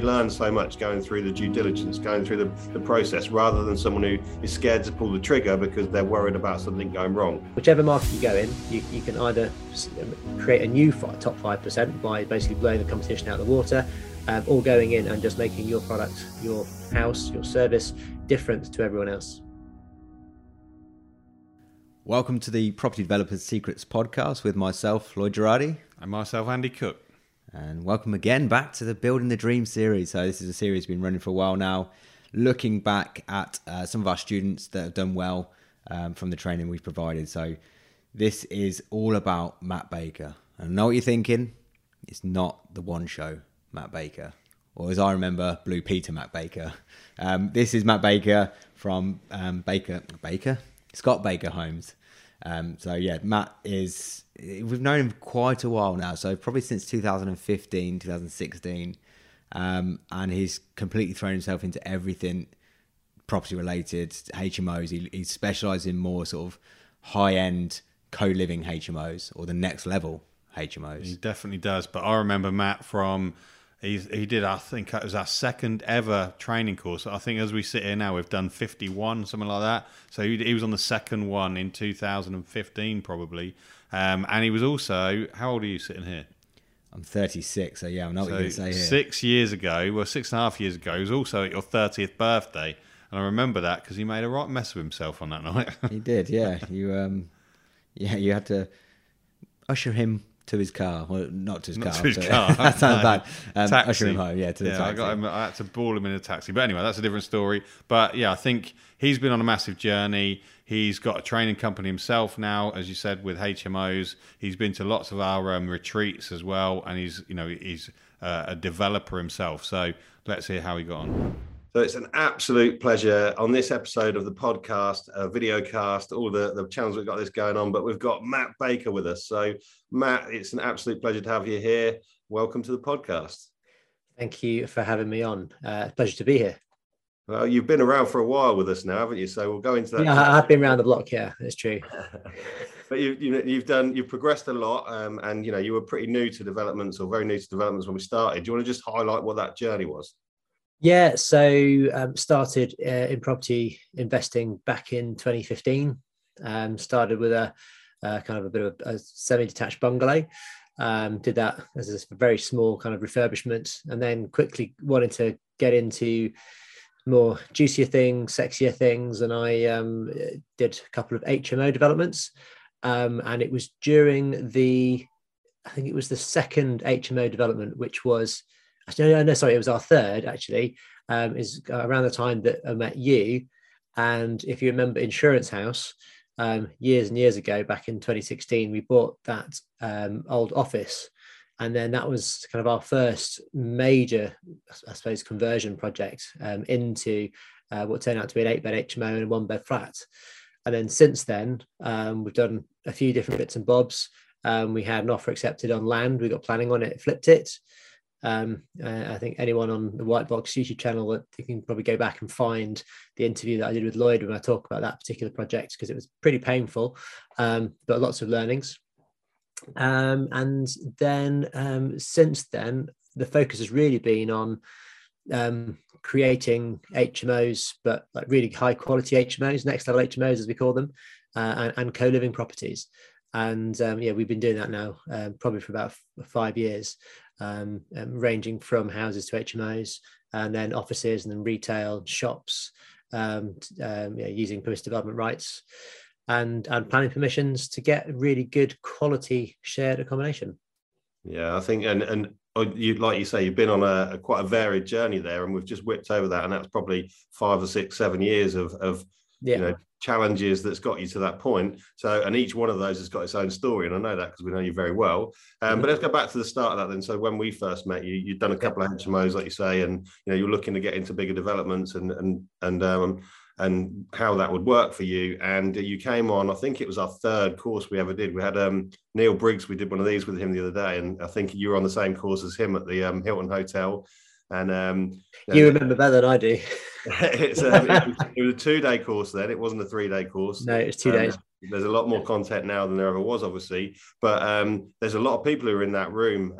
you learn so much going through the due diligence, going through the process, rather than someone who is scared to pull the trigger because they're worried about something going wrong. Whichever market you go in, you can either create a new top 5% by basically blowing the competition out of the water, or going in and just making your product, your house, your service different to everyone else. Welcome to the Property Developers Secrets podcast with myself, Lloyd Gerardi. And myself, Andy Cook. And welcome again back to the Building the Dream series. So this is a series been running for a while now, looking back at some of our students that have done well from the training we've provided. So this is all about Matt Baker. I know what you're thinking, it's not the one show Matt Baker. Or as I remember, Blue Peter Matt Baker. This is Matt Baker from Scott Baker Homes. So yeah, Matt is, we've known him quite a while now, so probably since 2015, 2016, and he's completely thrown himself into everything property related, HMOs. He specialises in more sort of high-end co-living HMOs or the next level HMOs. He definitely does, but I remember Matt from, he did, I think it was our second ever training course. I think as we sit here now, we've done 51, something like that. So he was on the second one in 2015, probably. And he was also, how old are you sitting here? I'm 36, so yeah, I'm not going to say here. 6 yeys ago, well, 6.5 years ago, he was also at your 30th birthday. And I remember that because he made a right mess of himself on that night. He did, yeah. You had to usher him to his car. Well, not to his car. Not to his car. That sounds bad. Taxi. Usher him home, yeah, to the taxi. I had to ball him in a taxi. But anyway, that's a different story. But yeah, I think he's been on a massive journey. He's got a training company himself now, as you said, with HMOs. He's been to lots of our retreats as well. And he's a developer himself. So let's hear how he got on. So it's an absolute pleasure on this episode of the podcast, video cast, all the channels we've got this going on, but we've got Matt Baker with us. So Matt, it's an absolute pleasure to have you here. Welcome to the podcast. Thank you for having me on. Pleasure to be here. Well, you've been around for a while with us now, haven't you? So we'll go into that. Yeah, I've been around the block. Yeah, it's true. But you've progressed a lot, and you were pretty new to developments or very new to developments when we started. Do you want to just highlight what that journey was? Yeah, so started in property investing back in 2015. Started with a kind of a bit of a semi-detached bungalow. Did that as a very small kind of refurbishment, and then quickly wanted to get into more juicier things, sexier things, and I did a couple of HMO developments. And it was during the second HMO development, which was. It was our third, actually, is around the time that I met you. And if you remember Insurance House, years and years ago, back in 2016, we bought that old office. And then that was kind of our first major, I suppose, conversion project into what turned out to be an 8-bed HMO and a 1-bed flat. And then since then, we've done a few different bits and bobs. We had an offer accepted on land. We got planning on it, flipped it. I think anyone on the White Box YouTube channel, you can probably go back and find the interview that I did with Lloyd when I talk about that particular project, because it was pretty painful, but lots of learnings. And then since then, the focus has really been on creating HMOs, but like really high quality HMOs, next level HMOs as we call them, and co-living properties. And we've been doing that now probably for about 5 years. Ranging from houses to HMOs, and then offices, and then retail shops, using permissive development rights and planning permissions to get really good quality shared accommodation. Yeah, I think, and you, like you say, you've been on a quite a varied journey there, and we've just whipped over that, and that's probably 5 or 6, 7 years of challenges that's got you to that point. So, and each one of those has got its own story, and I know that because we know you very well. But let's go back to the start of that then. So when we first met you, you'd done a couple of HMOs, like you say, and you're looking to get into bigger developments and how that would work for you. And you came on, I think it was our third course we ever did. We had Neil Briggs, we did one of these with him the other day, and I think you were on the same course as him at the Hilton Hotel. And you remember better than I do. It was a 2-day course then. It wasn't a 3-day course. No, it was 2 days. There's a lot more content now than there ever was, obviously, but there's a lot of people who are in that room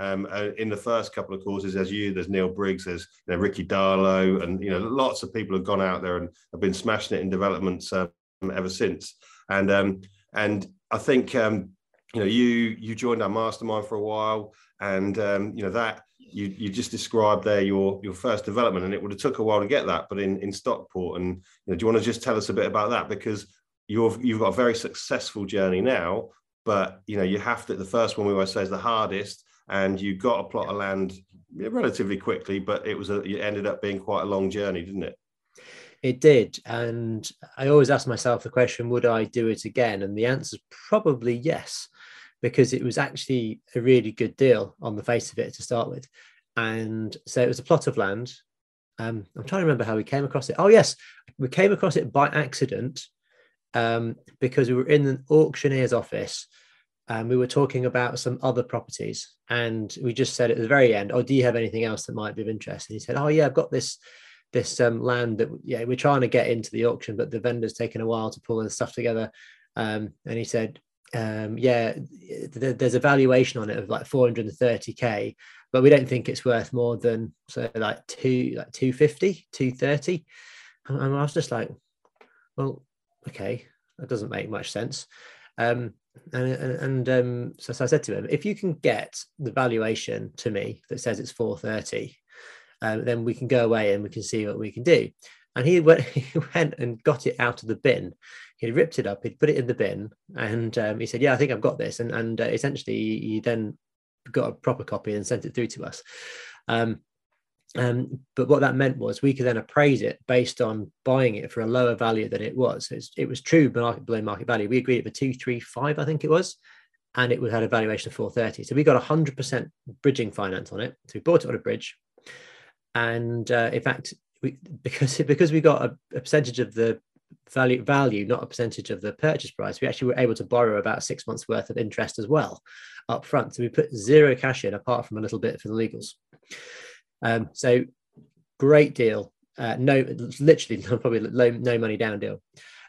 in the first couple of courses. There's Neil Briggs, there's Ricky Darlow, and lots of people have gone out there and have been smashing it in developments ever since. And I think you joined our mastermind for a while, and that you just described there your first development, and it would have took a while to get that, but in Stockport. And do you want to just tell us a bit about that, because you've got a very successful journey now, but you have to, the first one we always say is the hardest, and you got a plot of land relatively quickly, but it ended up being quite a long journey, didn't it? It did. And I always ask myself the question, would I do it again? And the answer is probably yes, because it was actually a really good deal on the face of it to start with. And so it was a plot of land. I'm trying to remember how we came across it. Oh yes, we came across it by accident. Because we were in an auctioneer's office and we were talking about some other properties, and we just said at the very end, do you have anything else that might be of interest? And he said, yeah, I've got this land that we're trying to get into the auction, but the vendor's taken a while to pull the stuff together. And he said, there's a valuation on it of like 430k, but we don't think it's worth more than like 250, 230. And I was just like, well, okay, that doesn't make much sense. So I said to him, if you can get the valuation to me that says it's 430, then we can go away and we can see what we can do. And he went and got it out of the bin. He ripped it up, he'd put it in the bin, and he said, yeah, I think I've got this. And essentially he then got a proper copy and sent it through to us. But what that meant was we could then appraise it based on buying it for a lower value than it was. It was true below market value. We agreed it for 235, I think it was, and it had a valuation of 430. So we got 100% bridging finance on it. So we bought it on a bridge, and in fact, because we got a percentage of the value, not a percentage of the purchase price, we actually were able to borrow about 6 months worth of interest as well up front. So we put zero cash in apart from a little bit for the legals. So great deal. No money down deal.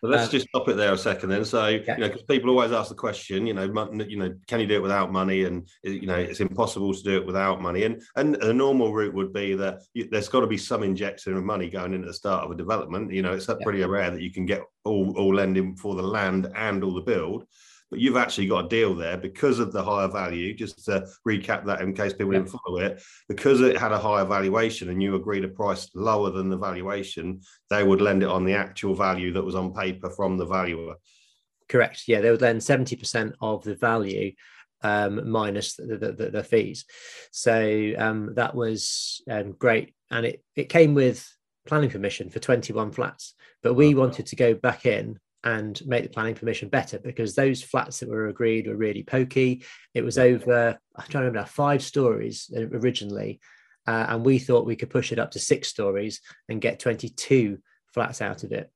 Well, let's just stop it there a second then. So, okay. Because people always ask the question, can you do it without money? And, it's impossible to do it without money. And the normal route would be that there's got to be some injection of money going into the start of a development. It's pretty rare that you can get all lending for the land and all the build. But you've actually got a deal there because of the higher value. Just to recap that in case people didn't follow it, because it had a higher valuation and you agreed a price lower than the valuation, they would lend it on the actual value that was on paper from the valuer. Correct. Yeah, they would lend 70% of the value minus the fees. So that was great. And it came with planning permission for 21 flats, but we wanted to go back in and make the planning permission better, because those flats that were agreed were really pokey. It was over, I'm trying to remember now, 5 stories originally, and we thought we could push it up to 6 stories and get 22 flats out of it.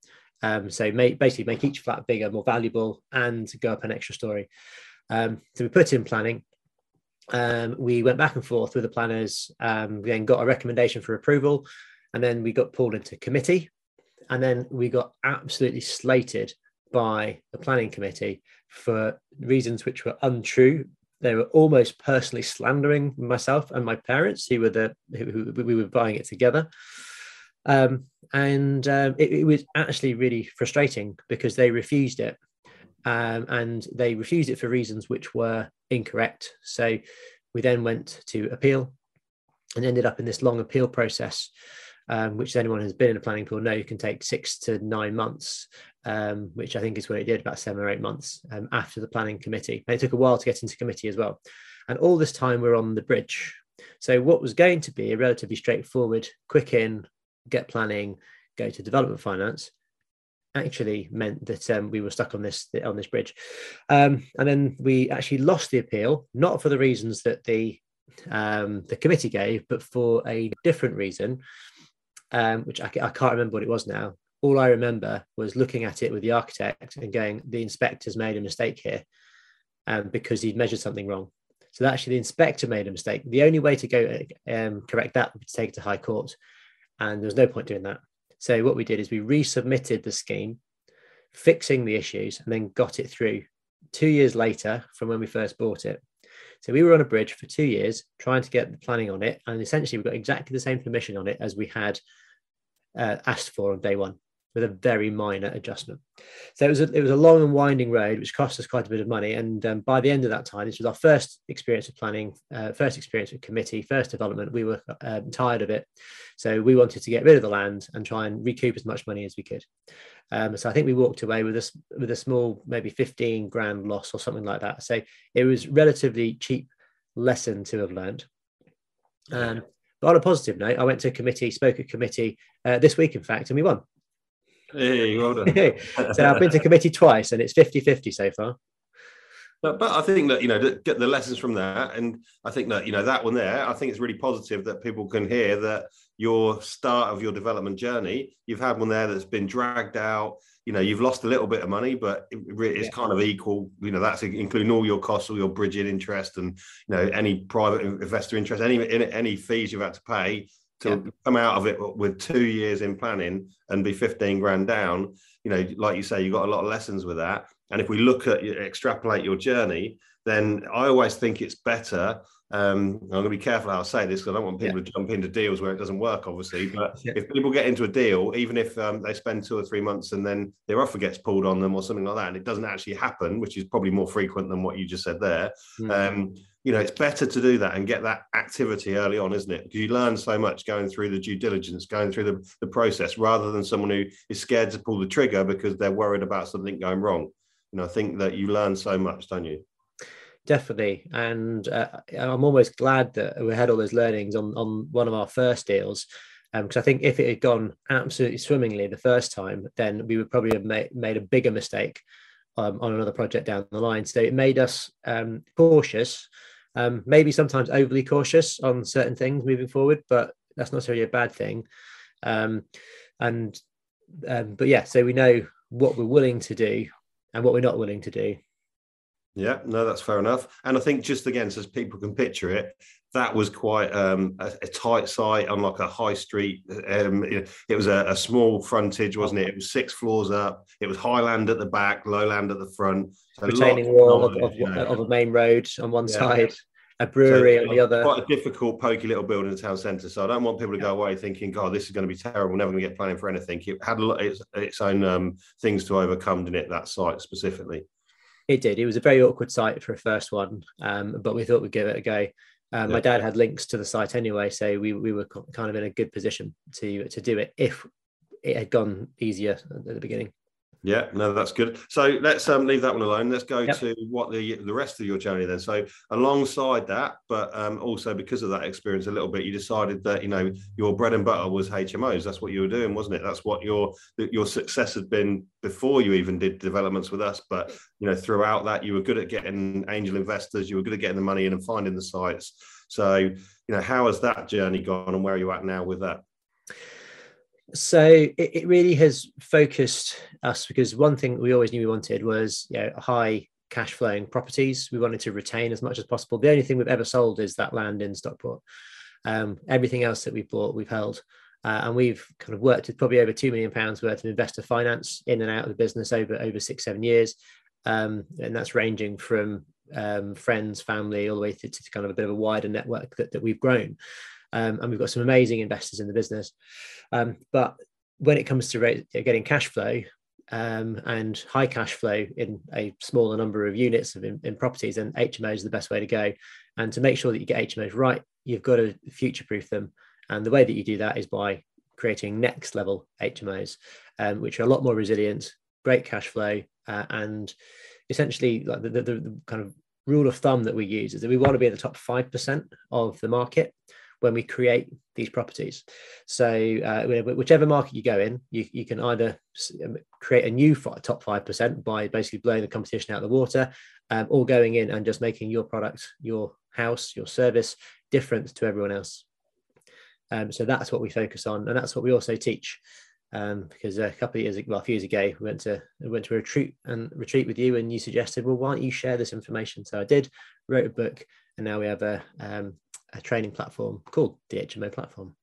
So basically make each flat bigger, more valuable, and go up an extra story. So we put in planning. We went back and forth with the planners. We then got a recommendation for approval, and then we got pulled into committee. And then we got absolutely slated by the planning committee for reasons which were untrue. They were almost personally slandering myself and my parents, who we were buying it together. It was actually really frustrating because they refused it. And they refused it for reasons which were incorrect. So we then went to appeal and ended up in this long appeal process, which anyone who's been in a planning pool knows can take 6 to 9 months, which I think is what it did, about 7 or 8 months after the planning committee. And it took a while to get into committee as well. And all this time we're on the bridge. So what was going to be a relatively straightforward, quick in, get planning, go to development finance, actually meant that we were stuck on this bridge. And then we actually lost the appeal, not for the reasons that the committee gave, but for a different reason. Which I can't remember what it was now. All I remember was looking at it with the architect and going, the inspector's made a mistake here because he'd measured something wrong. So actually the inspector made a mistake. The only way to go correct that would take to High Court, and there was no point doing that. So what we did is we resubmitted the scheme, fixing the issues, and then got it through 2 years later from when we first bought it. So we were on a bridge for 2 years trying to get the planning on it, and essentially we got exactly the same permission on it as we had asked for on day one, with a very minor adjustment. So it was a long and winding road, which cost us quite a bit of money. And by the end of that time, this was our first experience of planning, first experience with committee, first development. We were tired of it. So we wanted to get rid of the land and try and recoup as much money as we could. So I think we walked away with a small, maybe 15 grand loss or something like that. So it was relatively cheap lesson to have learned. But on a positive note, I went to a committee, spoke at committee this week, in fact, and we won. Hey, well done. So I've been to committee twice, and it's 50-50 so far. But I think that, you know, to get the lessons from that, and I think that, you know, that one there, I think it's really positive that people can hear that your start of your development journey, you've had one there that's been dragged out. You know, you've lost a little bit of money, but it's kind of equal. You know, that's including all your costs, all your bridging interest, and, you know, any private investor interest, any fees you've had to pay. To come out of it with 2 years in planning and be 15 grand down, you know, like you say, you've got a lot of lessons with that. And if we look at, extrapolate your journey, then I always think it's better. I'm going to be careful how I say this, because I don't want people to jump into deals where it doesn't work, obviously. But if people get into a deal, even if they spend 2 or 3 months and then their offer gets pulled on them or something like that, and it doesn't actually happen, which is probably more frequent than what you just said there. You know, it's better to do that and get that activity early on, isn't it? Because you learn so much going through the due diligence, going through the process, rather than someone who is scared to pull the trigger because they're worried about something going wrong. You know, I think that you learn so much, don't you? Definitely. And I'm almost glad that we had all those learnings on one of our first deals, because I think if it had gone absolutely swimmingly the first time, then we would probably have made a bigger mistake on another project down the line. So it made us cautious. Maybe sometimes overly cautious on certain things moving forward, but that's not necessarily a bad thing. But yeah, so we know what we're willing to do and what we're not willing to do. Yeah, no, that's fair enough. And I think just again, so people can picture it, that was quite a tight site on like a high street. It was a small frontage, wasn't it? It was 6 floors up. It was high land at the back, low land at the front. So retaining wall of a main road on one side, a brewery on the other. Quite a difficult, poky little building in the town centre. So I don't want people to go away thinking, God, this is going to be terrible. We're never going to get planning for anything. It had a lot of its own things to overcome, didn't it, that site specifically? It did. It was a very awkward site for a first one, but we thought we'd give it a go. My dad had links to the site anyway, so we were kind of in a good position to do it if it had gone easier at the beginning. Yeah, no, that's good. So let's leave that one alone. Let's go to what the rest of your journey then. So alongside that, but also because of that experience a little bit, you decided that, you know, your bread and butter was HMOs. That's what you were doing, wasn't it? That's what your success had been before you even did developments with us. But, you know, throughout that, you were good at getting angel investors. You were good at getting the money in and finding the sites. So, you know, how has that journey gone and where are you at now with that? So it really has focused us, because one thing we always knew we wanted was, you know, high cash flowing properties. We wanted to retain as much as possible. The only thing we've ever sold is that land in Stockport. Everything else that we bought, we've held. And we've kind of worked with probably over £2 million worth of investor finance in and out of the business over 6-7 years. And that's ranging from friends, family, all the way to kind of a bit of a wider network that we've grown. And we've got some amazing investors in the business. But when it comes to getting cash flow and high cash flow in a smaller number of units in properties, then HMOs is the best way to go. And to make sure that you get HMOs right, you've got to future-proof them. And the way that you do that is by creating next-level HMOs, which are a lot more resilient, great cash flow, and essentially like the kind of rule of thumb that we use is that we want to be in the top 5% of the market when we create these properties. So whichever market you go in, you can either create a new top 5% by basically blowing the competition out of the water, or going in and just making your product, your house, your service different to everyone else. So that's what we focus on. And that's what we also teach, because a few years ago, we went to a retreat with you, and you suggested, well, why don't you share this information? So I did, wrote a book, and now we have a training platform called the HMO platform.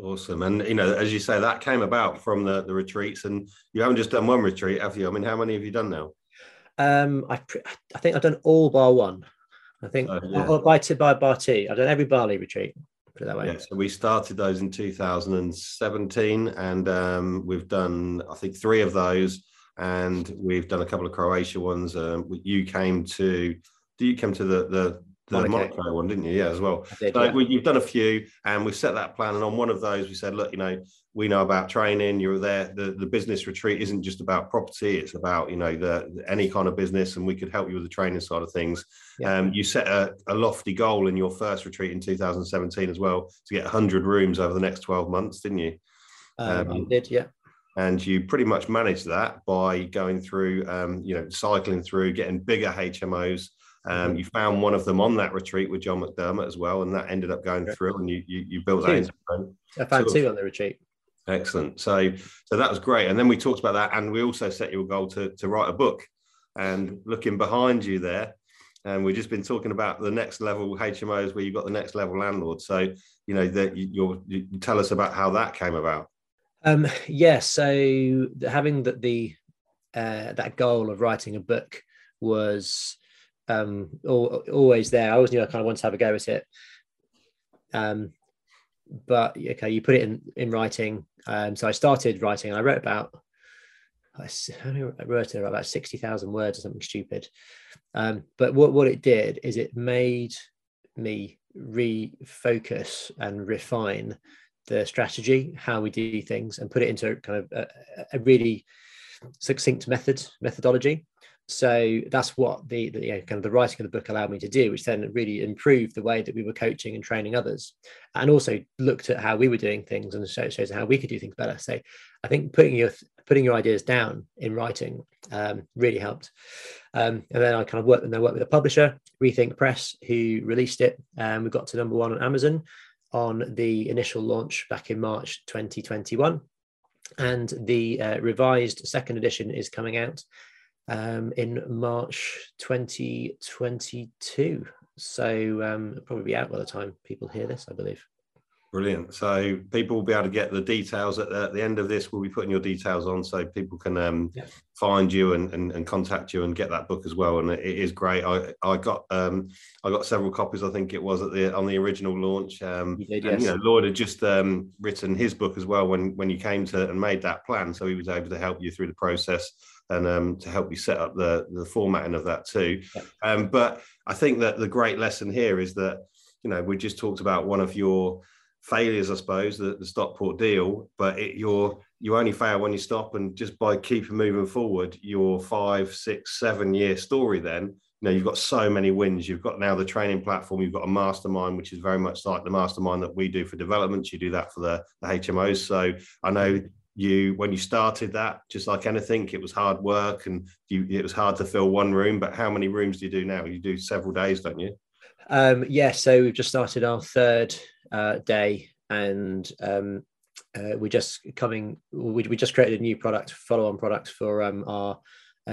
Awesome. And, you know, as you say, that came about from the retreats, and you haven't just done one retreat, have you? I mean, how many have you done now? I think I've done all bar one. I think or bar two. I've done every Barley retreat, put it that way. Yeah, so we started those in 2017, and we've done, I think, 3 of those, and we've done a couple of Croatia ones. You came to the Monaco one, didn't you? Yeah, as well. You've done a few, and we've set that plan. And on one of those, we said, look, you know, we know about training. You're there. The business retreat isn't just about property. It's about, you know, any kind of business, and we could help you with the training side of things. Yeah. You set a lofty goal in your first retreat in 2017 as well, to get 100 rooms over the next 12 months, didn't you? I did, yeah. And you pretty much managed that by going through, you know, cycling through, getting bigger HMOs. You found one of them on that retreat with John McDermott as well, and that ended up going through, and you built that into your own. I found 2 on the retreat. Excellent. So that was great. And then we talked about that, and we also set you a goal to write a book. And looking behind you there, and we've just been talking about the next level HMOs, where you've got the next level landlord. So, you know, that you tell us about how that came about. Yeah, so having that goal of writing a book was always there. I always knew I kind of wanted to have a go at it. But okay, you put it in writing. So I started writing, and I wrote about 60,000 words or something stupid. But what it did is it made me refocus and refine the strategy, how we do things, and put it into kind of a really succinct methodology. So that's what the writing of the book allowed me to do, which then really improved the way that we were coaching and training others, and also looked at how we were doing things, and shows how we could do things better. So I think putting your ideas down in writing really helped. And then I kind of worked with a publisher, Rethink Press, who released it, and we got to number 1 on Amazon on the initial launch back in March 2021, and the revised second edition is coming out in March 2022, so it'll probably be out by the time people hear this, I believe. Brilliant. So people will be able to get the details at the end of this. We'll be putting your details on, so people can find you and contact you and get that book as well. And it is great. I got several copies, I think it was on the original launch. You did, yes. And, you know, Lloyd had just written his book as well when you came to and made that plan, so he was able to help you through the process, and to help you set up the formatting of that too. Yeah. But I think that the great lesson here is that, you know, we just talked about one of your failures, I suppose, the Stockport deal, but you only fail when you stop, and just by keeping moving forward, your 5, 6, 7 year story then, you know, you've got so many wins. You've got now the training platform, you've got a mastermind, which is very much like the mastermind that we do for developments. You do that for the HMOs. So I know when you started that, just like anything, it was hard work, and it was hard to fill one room, but how many rooms do you do now? You do several days, don't you? Yeah, so we've just started our 3rd day, and we just created a new follow-on product for our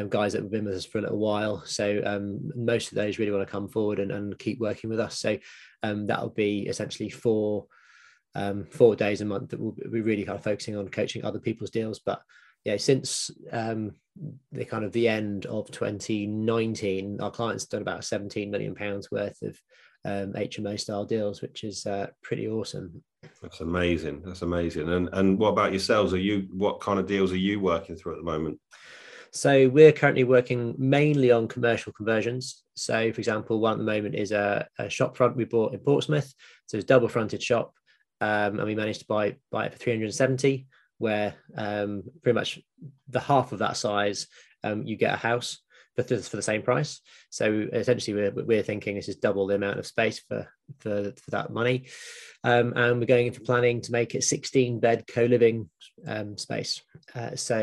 guys that have been with us for a little while. So most of those really want to come forward and keep working with us. So that'll be essentially 4 days a month that we'll be really kind of focusing on coaching other people's deals. But yeah, since the end of 2019, our clients have done about £17 million worth of HMO style deals, which is pretty awesome. That's amazing. And what about yourselves? What kind of deals are you working through at the moment? So we're currently working mainly on commercial conversions. So for example, one at the moment is a shop front we bought in Portsmouth. So it's a double fronted shop. And we managed to buy it for 370, where pretty much the half of that size, you get a house for the same price. So essentially, we're thinking this is double the amount of space for that money, and we're going into planning to make it 16-bed co-living space. So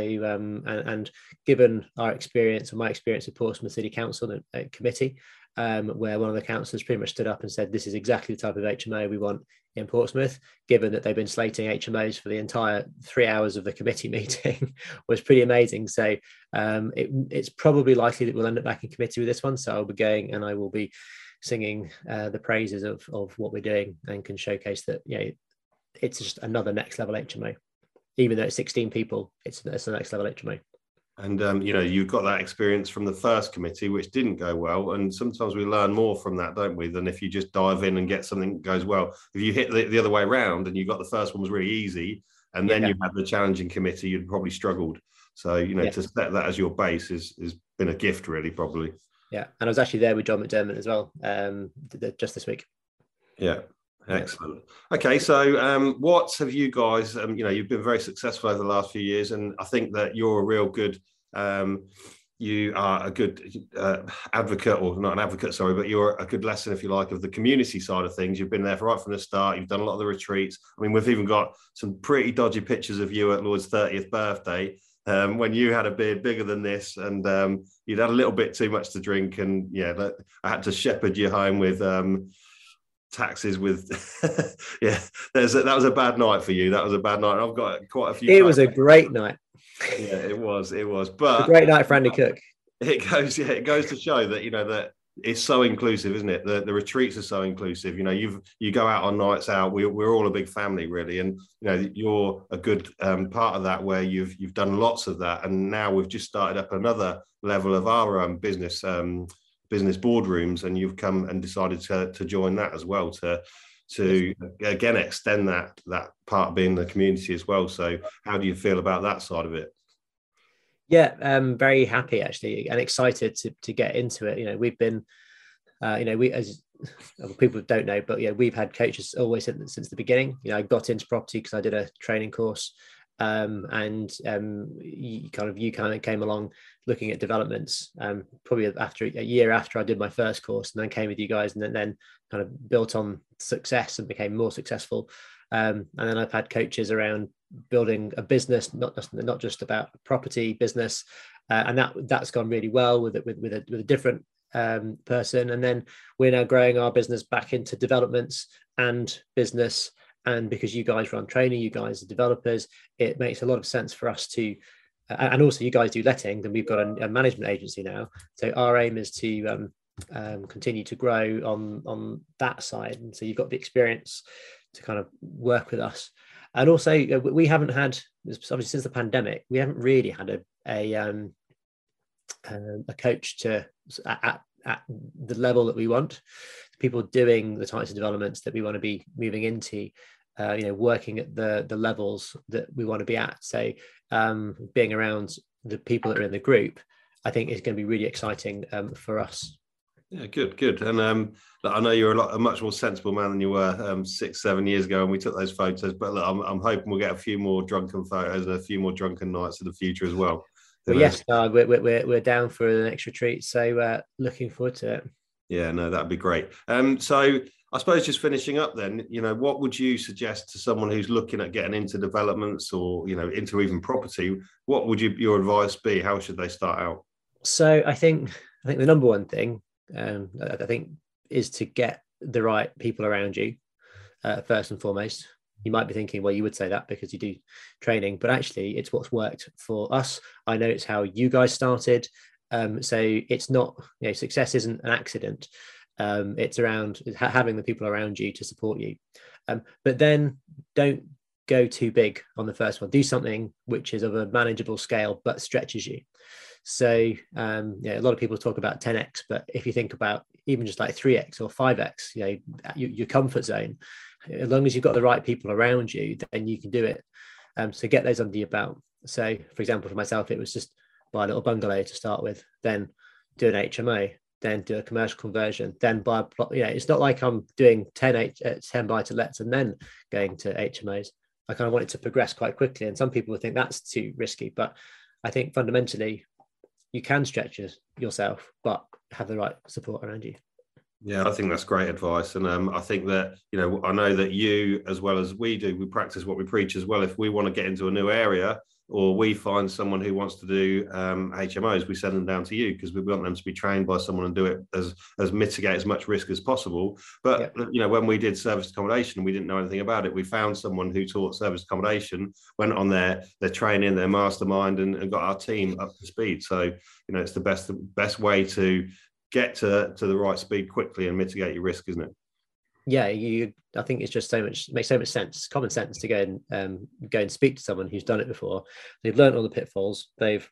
given our experience and my experience with Portsmouth City Council committee, where one of the councillors pretty much stood up and said, this is exactly the type of HMO we want in Portsmouth, given that they've been slating HMOs for the entire 3 hours of the committee meeting, was pretty amazing. So it's probably likely that we'll end up back in committee with this one. So I'll be going, and I will be singing the praises of what we're doing, and can showcase that, you know, it's just another next level HMO. Even though it's 16 people, it's the next level HMO. And, you know, you've got that experience from the first committee, which didn't go well. And sometimes we learn more from that, don't we, than if you just dive in and get something that goes well. If you hit the other way around and you got the first one was really easy, and then you had the challenging committee, you'd probably struggled. So, you know, to set that as your base has been a gift, really, probably. Yeah. And I was actually there with John McDermott as well, just this week. Yeah. Excellent. Okay, so what have you guys, you know, you've been very successful over the last few years, and I think that you're a real good, you are a good advocate, or not an advocate, sorry, but you're a good lesson, if you like, of the community side of things. You've been there right from the start. You've done a lot of the retreats. I mean, we've even got some pretty dodgy pictures of you at Lloyd's 30th birthday, when you had a beard bigger than this, and you'd had a little bit too much to drink, and yeah, I had to shepherd you home with... taxes with that was a bad night for you. That was a bad night. I've got quite a few. It was a great night. Yeah, it was but a great night for Andy Cook. It goes to show that, you know, that it's so inclusive, isn't it? The retreats are so inclusive. You know, you go out on nights out, we're all a big family, really. And you know, you're a good part of that, where you've done lots of that. And now we've just started up another level of our business boardrooms, and you've come and decided to join that as well, to again extend that part of being the community as well. So how do you feel about that side of it? Yeah, I'm very happy, actually, and excited to get into it. You know, we've been as people don't know, but yeah, we've had coaches always since the beginning. You know, I got into property because I did a training course, you kind of came along looking at developments, probably after a year after I did my first course, and then came with you guys, and then kind of built on success and became more successful. And then I've had coaches around building a business, not just about property business, and that's gone really well with a different person. And then we're now growing our business back into developments and business. And because you guys run training, you guys are developers, it makes a lot of sense for us to, and also you guys do letting, and we've got a management agency now. So our aim is to continue to grow on that side. And so you've got the experience to kind of work with us. And also we haven't had, obviously since the pandemic, we haven't really had a coach to at the level that we want. People doing the types of developments that we want to be moving into, working at the levels that we want to be at. So being around the people that are in the group, I think is going to be really exciting for us. Yeah, good. And I know you're a much more sensible man than you were 6-7 years ago when we took those photos. But look, I'm hoping we'll get a few more drunken photos and a few more drunken nights in the future as well. Well, yes, we're down for the next retreat, so looking forward to it. Yeah, no, that'd be great. So I suppose just finishing up then, you know, what would you suggest to someone who's looking at getting into developments or, you know, into even property? What would your advice be? How should they start out? So I think the number one thing, I think, is to get the right people around you, first and foremost. You might be thinking, well, you would say that because you do training, but actually it's what's worked for us. I know it's how you guys started. So it's not, you know, success isn't an accident. It's around having the people around you to support you. But then don't go too big on the first one. Do something which is of a manageable scale, but stretches you. So a lot of people talk about 10X, but if you think about even just like 3X or 5X, you know, your comfort zone, as long as you've got the right people around you, then you can do it. So get those under your belt. So for example, for myself, it was just buy a little bungalow to start with, then do an HMO, then do a commercial conversion, then buy a plot. You know, it's not like I'm doing 10 buy to lets and then going to HMOs. I kind of wanted to progress quite quickly. And some people would think that's too risky, but I think fundamentally you can stretch yourself, but have the right support around you. Yeah, I think that's great advice. And I think that, you know, I know that you, as well as we do, we practice what we preach as well. If we want to get into a new area, or we find someone who wants to do HMOs, we send them down to you because we want them to be trained by someone and do it as mitigate as much risk as possible. But, you know, when we did service accommodation, we didn't know anything about it. We found someone who taught service accommodation, went on their training, their mastermind, and got our team up to speed. So, you know, it's the best way to get to the right speed quickly and mitigate your risk, isn't it? Yeah, I think it's just so much, makes so much sense, common sense to go and speak to someone who's done it before. They've learned all the pitfalls. They've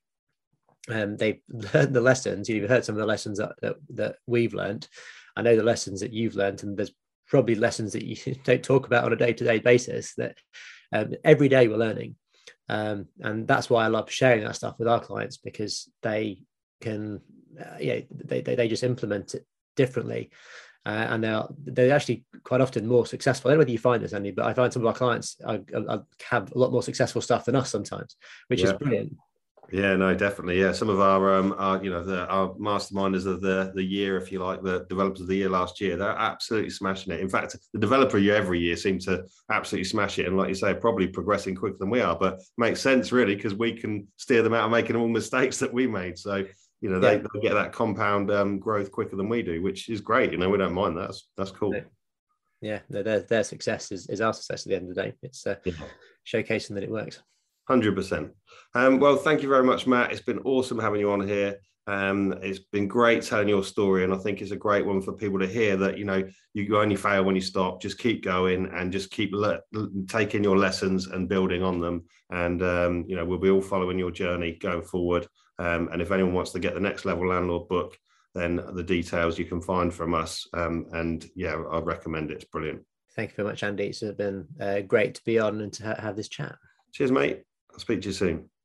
learned the lessons. You've heard some of the lessons that we've learned. I know the lessons that you've learned, and there's probably lessons that you don't talk about on a day-to-day basis that every day we're learning. And that's why I love sharing that stuff with our clients, because they can, they just implement it differently. And they're actually quite often more successful. I don't know whether you find this, Andy, but I find some of our clients have a lot more successful stuff than us sometimes, which is brilliant. Yeah, no, definitely. Yeah, some of our masterminders of the year, if you like, the developers of the year last year, they're absolutely smashing it. In fact, the developer year every year seems to absolutely smash it, and like you say, probably progressing quicker than we are. But makes sense really, because we can steer them out of making all mistakes that we made. So they get that compound growth quicker than we do, which is great. We don't mind that. That's cool. Yeah, their success is our success at the end of the day. It's showcasing that it works. 100%. Well, thank you very much, Matt. It's been awesome having you on here. It's been great telling your story, and I think it's a great one for people to hear that, you only fail when you stop. Just keep going and just keep taking your lessons and building on them. And, we'll be all following your journey going forward. And if anyone wants to get the Next Level Landlord book, then the details you can find from us. I recommend it. It's brilliant. Thank you very much, Andy. It's been great to be on and to have this chat. Cheers, mate. I'll speak to you soon.